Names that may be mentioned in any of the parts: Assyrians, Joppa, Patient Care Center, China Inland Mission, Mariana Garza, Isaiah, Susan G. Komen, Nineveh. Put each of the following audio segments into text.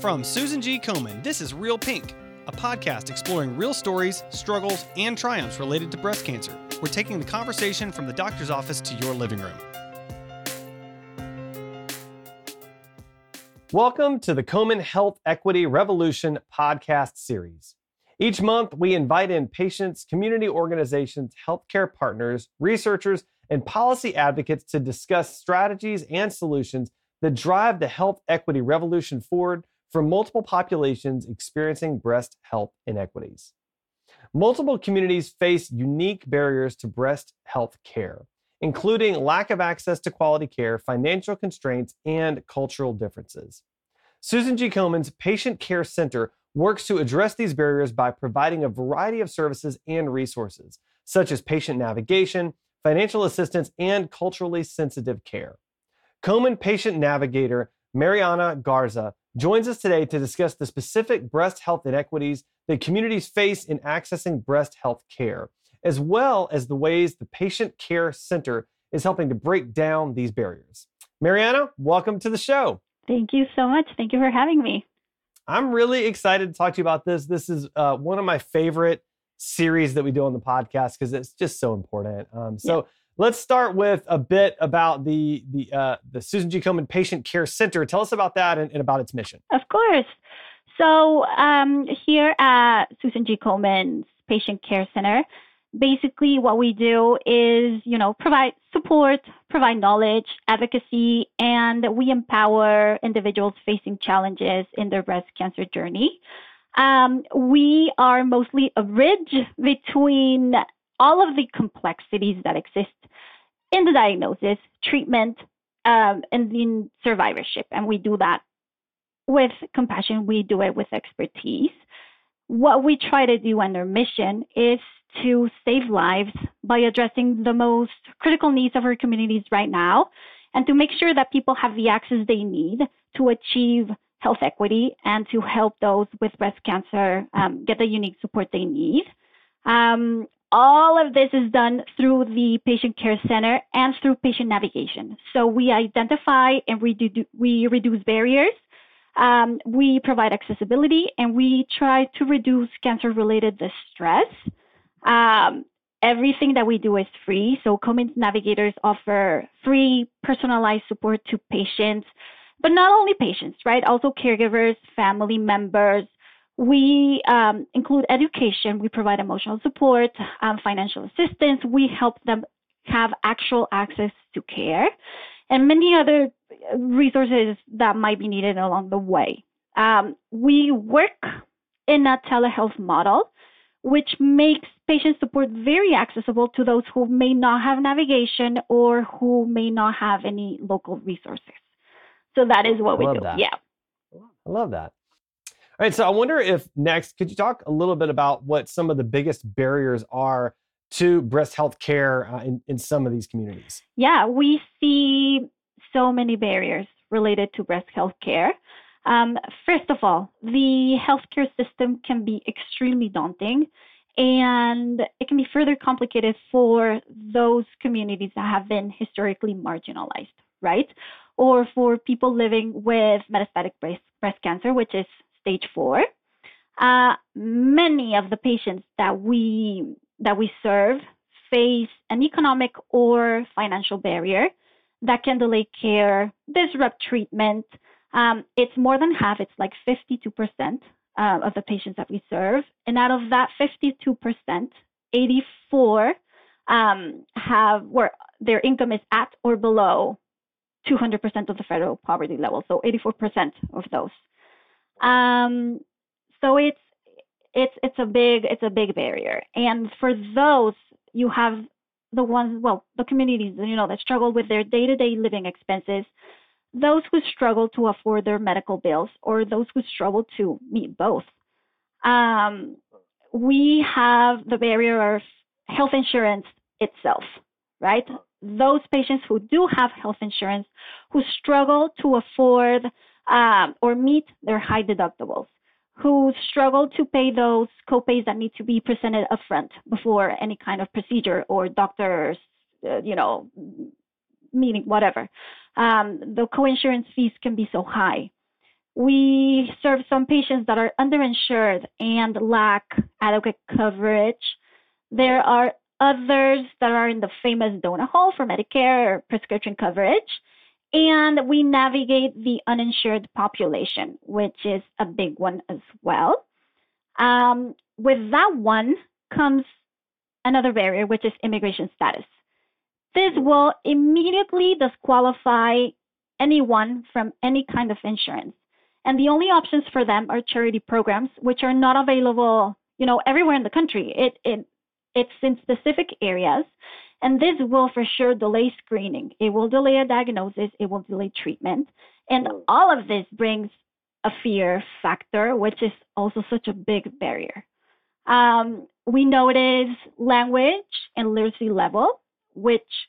From Susan G. Komen, this is Real Pink, a podcast exploring real stories, struggles, and triumphs related to breast cancer. We're taking the conversation from the doctor's office to your living room. Welcome to the Komen Health Equity Revolution podcast series. Each month, we invite in patients, community organizations, healthcare partners, researchers, and policy advocates to discuss strategies and solutions that drive the health equity revolution forward for multiple populations experiencing breast health inequities. Multiple communities face unique barriers to breast health care, including lack of access to quality care, financial constraints, and cultural differences. Susan G. Komen's Patient Care Center works to address these barriers by providing a variety of services and resources, such as patient navigation, financial assistance, and culturally sensitive care. Komen patient navigator Mariana Garza joins us today to discuss the specific breast health inequities that communities face in accessing breast health care, as well as the ways the Patient Care Center is helping to break down these barriers. Mariana, welcome to the show. Thank you so much. Thank you for having me. I'm really excited to talk to you about this. This is one of my favorite series that we do on the podcast because it's just so important. Let's start with a bit about the Susan G. Komen Patient Care Center. Tell us about that and about its mission. Of course. So here at Susan G. Komen's Patient Care Center, basically what we do is, provide support, provide knowledge, advocacy, and we empower individuals facing challenges in their breast cancer journey. We are mostly a bridge between all of the complexities that exist in the diagnosis, treatment, and in survivorship. And we do that with compassion. We do it with expertise. What we try to do on our mission is to save lives by addressing the most critical needs of our communities right now, and to make sure that people have the access they need to achieve health equity and to help those with breast cancer get the unique support they need. All of this is done through the Patient Care Center and through patient navigation. So we identify and we reduce barriers. We provide accessibility, and we try to reduce cancer-related distress. Everything that we do is free. So Komen's navigators offer free personalized support to patients, but not only patients, right? Also caregivers, family members. We include education. We provide emotional support, financial assistance. We help them have actual access to care and many other resources that might be needed along the way. We work in a telehealth model, which makes patient support very accessible to those who may not have navigation or who may not have any local resources. So that is what we do. That. Yeah. I love that. All right, so I wonder if next, could you talk a little bit about what some of the biggest barriers are to breast health care in some of these communities? Yeah, we see so many barriers related to breast health care. First of all, the healthcare system can be extremely daunting, and it can be further complicated for those communities that have been historically marginalized, right? Or for people living with metastatic breast cancer, which is stage 4. Many of the patients that we serve face an economic or financial barrier that can delay care, disrupt treatment. It's more than half. It's like 52% of the patients that we serve. And out of that 52%, 84 their income is at or below 200% of the federal poverty level. So 84% of those. So it's a big barrier. And for those, you have the communities, that struggle with their day-to-day living expenses, those who struggle to afford their medical bills, or those who struggle to meet both. We have the barrier of health insurance itself, right? Those patients who do have health insurance, who struggle to afford or meet their high deductibles, who struggle to pay those copays that need to be presented upfront before any kind of procedure or doctor's, meeting, whatever. The coinsurance fees can be so high. We serve some patients that are underinsured and lack adequate coverage. There are others that are in the famous donut hole for Medicare or prescription coverage. And we navigate the uninsured population, which is a big one as well. With that one comes another barrier, which is immigration status. This will immediately disqualify anyone from any kind of insurance. And the only options for them are charity programs, which are not available, everywhere in the country. It's in specific areas. And this will for sure delay screening. It will delay a diagnosis. It will delay treatment. And all of this brings a fear factor, which is also such a big barrier. We notice language and literacy level, which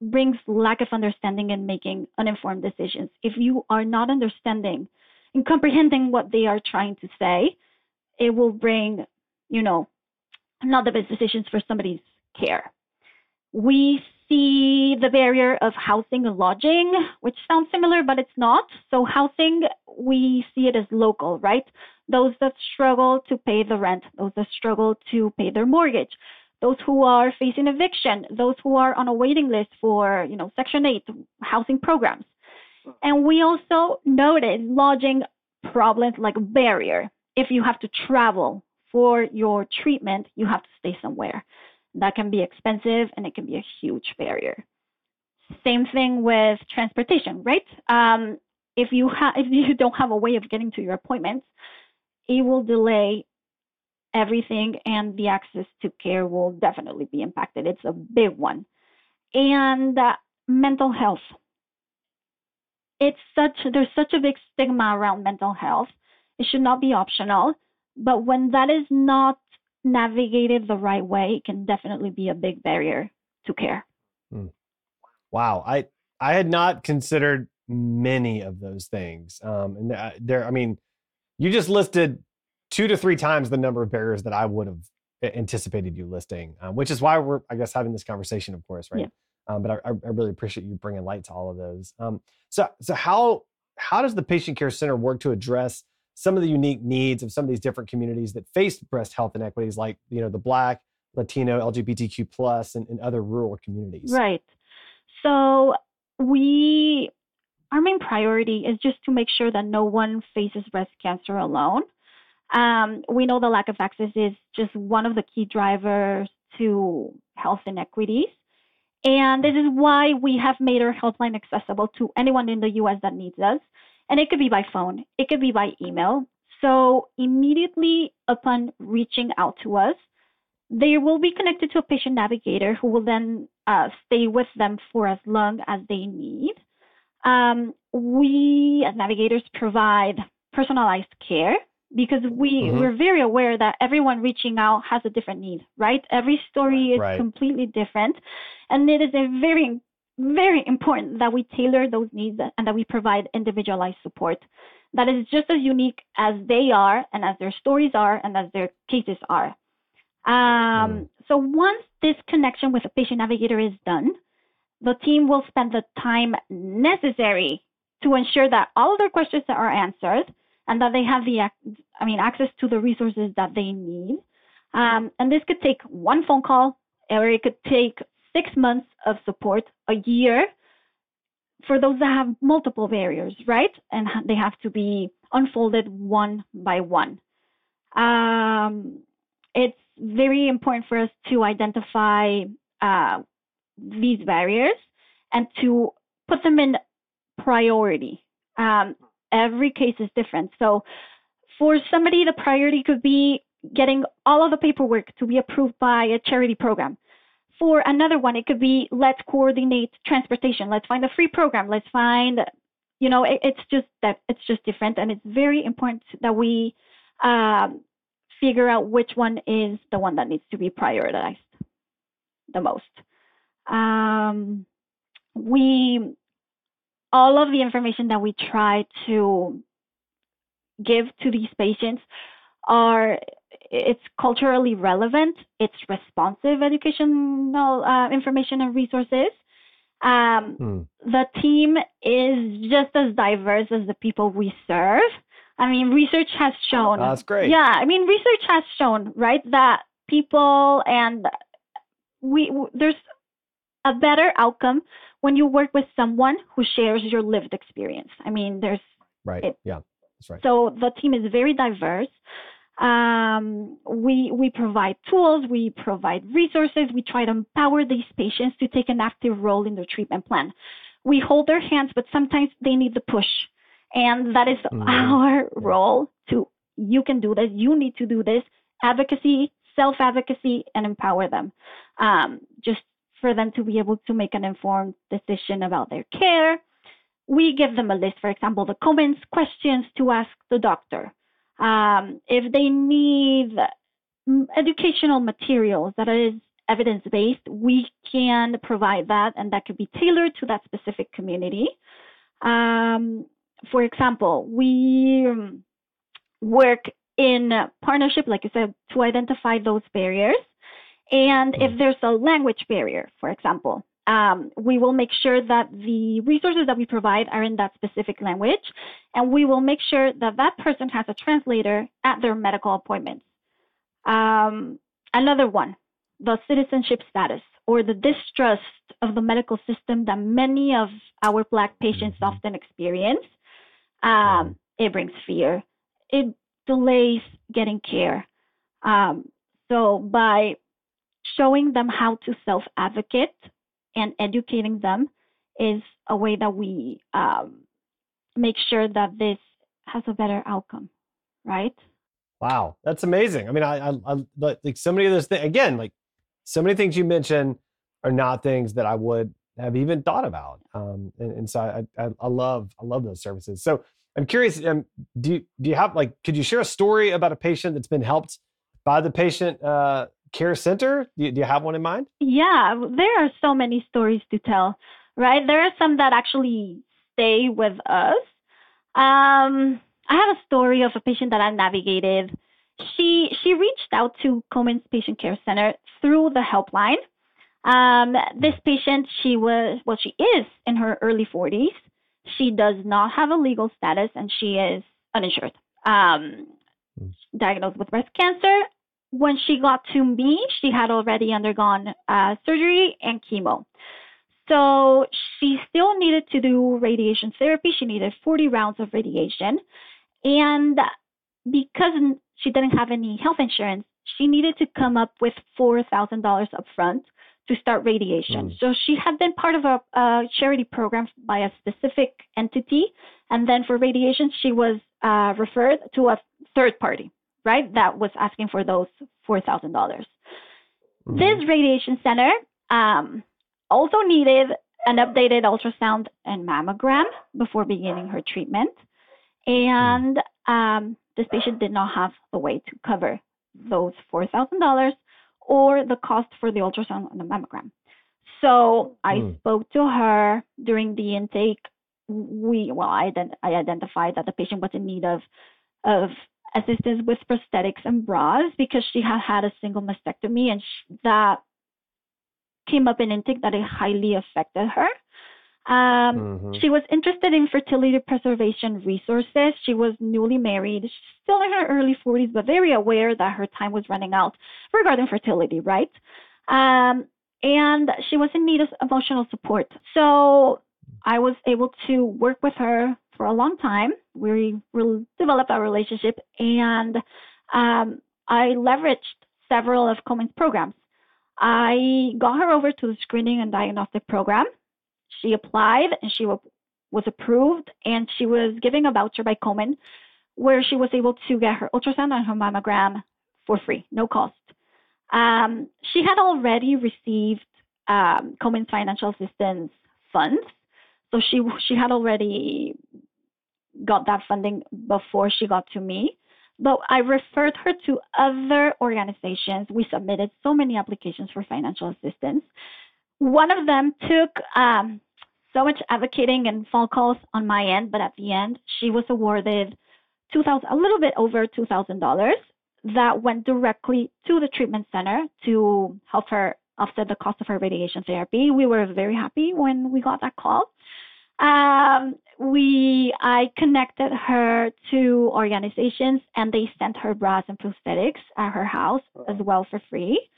brings lack of understanding and making uninformed decisions. If you are not understanding and comprehending what they are trying to say, it will bring, not the best decisions for somebody's care. We see the barrier of housing and lodging, which sounds similar, but it's not. So housing, we see it as local, right? Those that struggle to pay the rent, those that struggle to pay their mortgage, those who are facing eviction, those who are on a waiting list for, Section 8 housing programs. And we also noted lodging problems like barrier. If you have to travel for your treatment, you have to stay somewhere. That can be expensive and it can be a huge barrier. Same thing with transportation, right? If you don't have a way of getting to your appointments, it will delay everything and the access to care will definitely be impacted. It's a big one. And mental health. There's such a big stigma around mental health. It should not be optional, but when that is not navigated the right way, it can definitely be a big barrier to care. Wow. I had not considered many of those things. You just listed 2 to 3 times the number of barriers that I would have anticipated you listing, which is why we're, having this conversation, of course, right? Yeah. But I really appreciate you bringing light to all of those. So how does the Patient Care Center work to address some of the unique needs of some of these different communities that face breast health inequities, like the Black, Latino, LGBTQ plus, and other rural communities? Right. So our main priority is just to make sure that no one faces breast cancer alone. We know the lack of access is just one of the key drivers to health inequities. And this is why we have made our helpline accessible to anyone in the U.S. that needs us. And it could be by phone, it could be by email. So immediately upon reaching out to us, they will be connected to a patient navigator who will then stay with them for as long as they need. We as navigators provide personalized care, because we're very aware that everyone reaching out has a different need, right? Every story is completely different. And it is very, very important that we tailor those needs and that we provide individualized support that is just as unique as they are and as their stories are and as their cases are. So once this connection with a patient navigator is done, the team will spend the time necessary to ensure that all of their questions are answered and that they have access to the resources that they need. And this could take one phone call, or it could take 6 months of support, a year, for those that have multiple barriers, right? And they have to be unfolded one by one. It's very important for us to identify these barriers and to put them in priority. Every case is different. So for somebody, the priority could be getting all of the paperwork to be approved by a charity program. For another one, it could be, let's coordinate transportation. Let's find a free program. Let's find, it's just different. And it's very important that we figure out which one is the one that needs to be prioritized the most. All of the information that we try to give to these patients it's culturally relevant, it's responsive educational information and resources, The team is just as diverse as the people we serve. I mean, research has shown. That's great. Yeah, I mean, research has shown, right, that people and there's a better outcome when you work with someone who shares your lived experience. I mean, there's right. Yeah, that's right. So the team is very diverse. We provide tools, we provide resources, we try to empower these patients to take an active role in their treatment plan. We hold their hands, but sometimes they need the push. And that is our role to, you can do this, you need to do this, advocacy, self-advocacy, and empower them. Just for them to be able to make an informed decision about their care. We give them a list, for example, the comments, questions to ask the doctor. If they need educational materials that is evidence-based, we can provide that, and that could be tailored to that specific community. For example, we work in partnership, like I said, to identify those barriers. And if there's a language barrier, for example, we will make sure that the resources that we provide are in that specific language, and we will make sure that that person has a translator at their medical appointments. Another one, the citizenship status or the distrust of the medical system that many of our Black patients often experience. It brings fear. It delays getting care. So by showing them how to self-advocate and educating them is a way that we make sure that this has a better outcome, right? Wow, that's amazing. I mean, I like so many of those things, again, like so many things you mentioned are not things that I would have even thought about. And so I love those services. So I'm curious, do you have, like, could you share a story about a patient that's been helped by the patient care center? Do you have one in mind? Yeah, there are so many stories to tell, right? There are some that actually stay with us. I have a story of a patient that I navigated. She reached out to Komen's Patient Care Center through the helpline. This patient, she is in her early 40s. She does not have a legal status, and she is uninsured, diagnosed with breast cancer. When she got to me, she had already undergone surgery and chemo. So she still needed to do radiation therapy. She needed 40 rounds of radiation. And because she didn't have any health insurance, she needed to come up with $4,000 up front to start radiation. So she had been part of a charity program by a specific entity. And then for radiation, she was referred to a third party, right? That was asking for those $4,000. This radiation center also needed an updated ultrasound and mammogram before beginning her treatment. And this patient did not have a way to cover those $4,000 or the cost for the ultrasound and the mammogram. So I spoke to her during the intake. I identified that the patient was in need of assistance with prosthetics and bras because she had had a single mastectomy, and that came up in intake that it highly affected her. She was interested in fertility preservation resources. She was newly married. She's still in her early 40s, but very aware that her time was running out regarding fertility, right? And she was in need of emotional support. So I was able to work with her for a long time. We developed our relationship, and I leveraged several of Komen's programs. I got her over to the screening and diagnostic program. She applied, and she was approved, and she was given a voucher by Komen where she was able to get her ultrasound and her mammogram for free, no cost. She had already received Komen's financial assistance funds. So she had already got that funding before she got to me. But I referred her to other organizations. We submitted so many applications for financial assistance. One of them took so much advocating and phone calls on my end, but at the end, she was awarded a little bit over $2,000 that went directly to the treatment center to help her offset the cost of our radiation therapy. We were very happy when we got that call. I connected her to organizations, and they sent her bras and prosthetics at her house as well for free.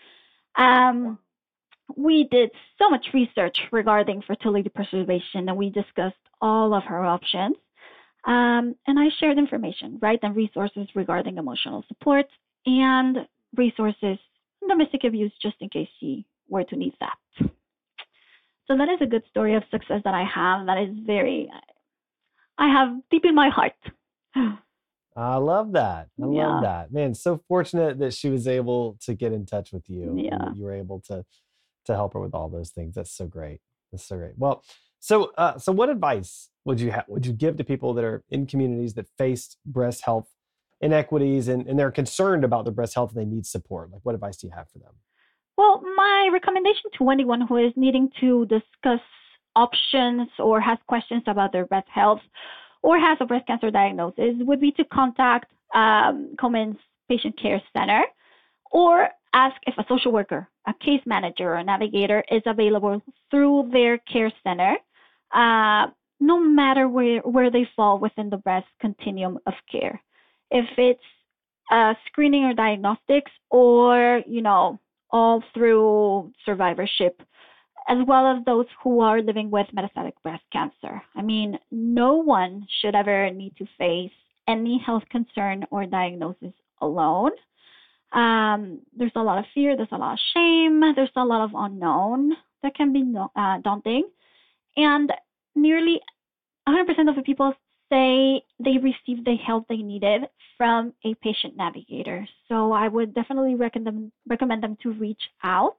We did so much research regarding fertility preservation, and we discussed all of her options. And I shared information, right, and resources regarding emotional support and resources on domestic abuse, just in case she were to need that. So that is a good story of success that I have. That is very, I have deep in my heart. I love that. I love that. Man, so fortunate that she was able to get in touch with you. Yeah. And that you were able to help her with all those things. That's so great. That's so great. Well, so what advice would you give to people that are in communities that faced breast health inequities and they're concerned about their breast health and they need support? Like, what advice do you have for them? Well, my recommendation to anyone who is needing to discuss options or has questions about their breast health or has a breast cancer diagnosis would be to contact Komen's Patient Care Center, or ask if a social worker, a case manager, or a navigator is available through their care center, no matter where they fall within the breast continuum of care. If it's screening or diagnostics, or, you know, all through survivorship, as well as those who are living with metastatic breast cancer. I mean, no one should ever need to face any health concern or diagnosis alone. There's a lot of fear, there's a lot of shame, there's a lot of unknown that can be daunting. And nearly 100% of the people say they received the help they needed from a patient navigator. So I would definitely recommend them to reach out.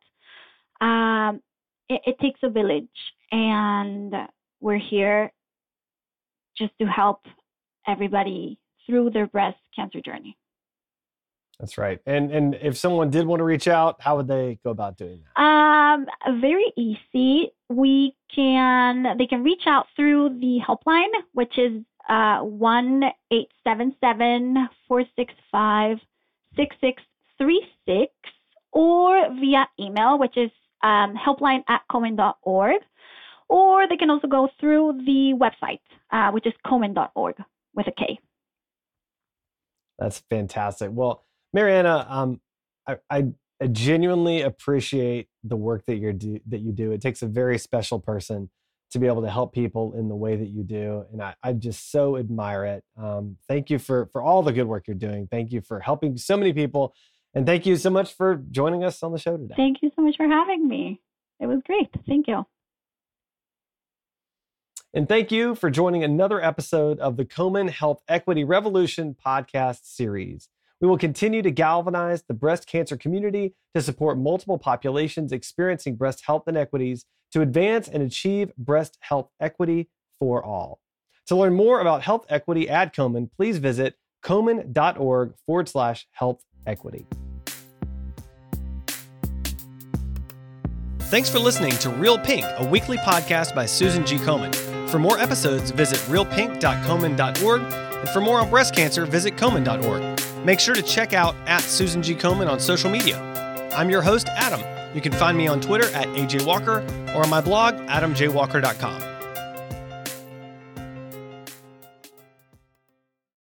It takes a village, and we're here just to help everybody through their breast cancer journey. That's right. And if someone did want to reach out, how would they go about doing that? Very easy. They can reach out through the helpline, which is 1-877-465-6636, or via email, which is helpline@komen.org. Or they can also go through the website, which is komen.org with a K. That's fantastic. Well, Mariana, I genuinely appreciate the work that you do. It takes a very special person to be able to help people in the way that you do, and I just so admire it. Thank you for all the good work you're doing. Thank you for helping so many people, and thank you so much for joining us on the show today. Thank you so much for having me. It was great. Thank you. And thank you for joining another episode of the Komen Health Equity Revolution podcast series. We will continue to galvanize the breast cancer community to support multiple populations experiencing breast health inequities to advance and achieve breast health equity for all. To learn more about health equity at Komen, please visit komen.org/health equity. Thanks for listening to Real Pink, a weekly podcast by Susan G. Komen. For more episodes, visit realpink.komen.org. And for more on breast cancer, visit komen.org. Make sure to check out @SusanGKomen on social media. I'm your host, Adam. You can find me on Twitter @AJWalker or on my blog, adamjwalker.com.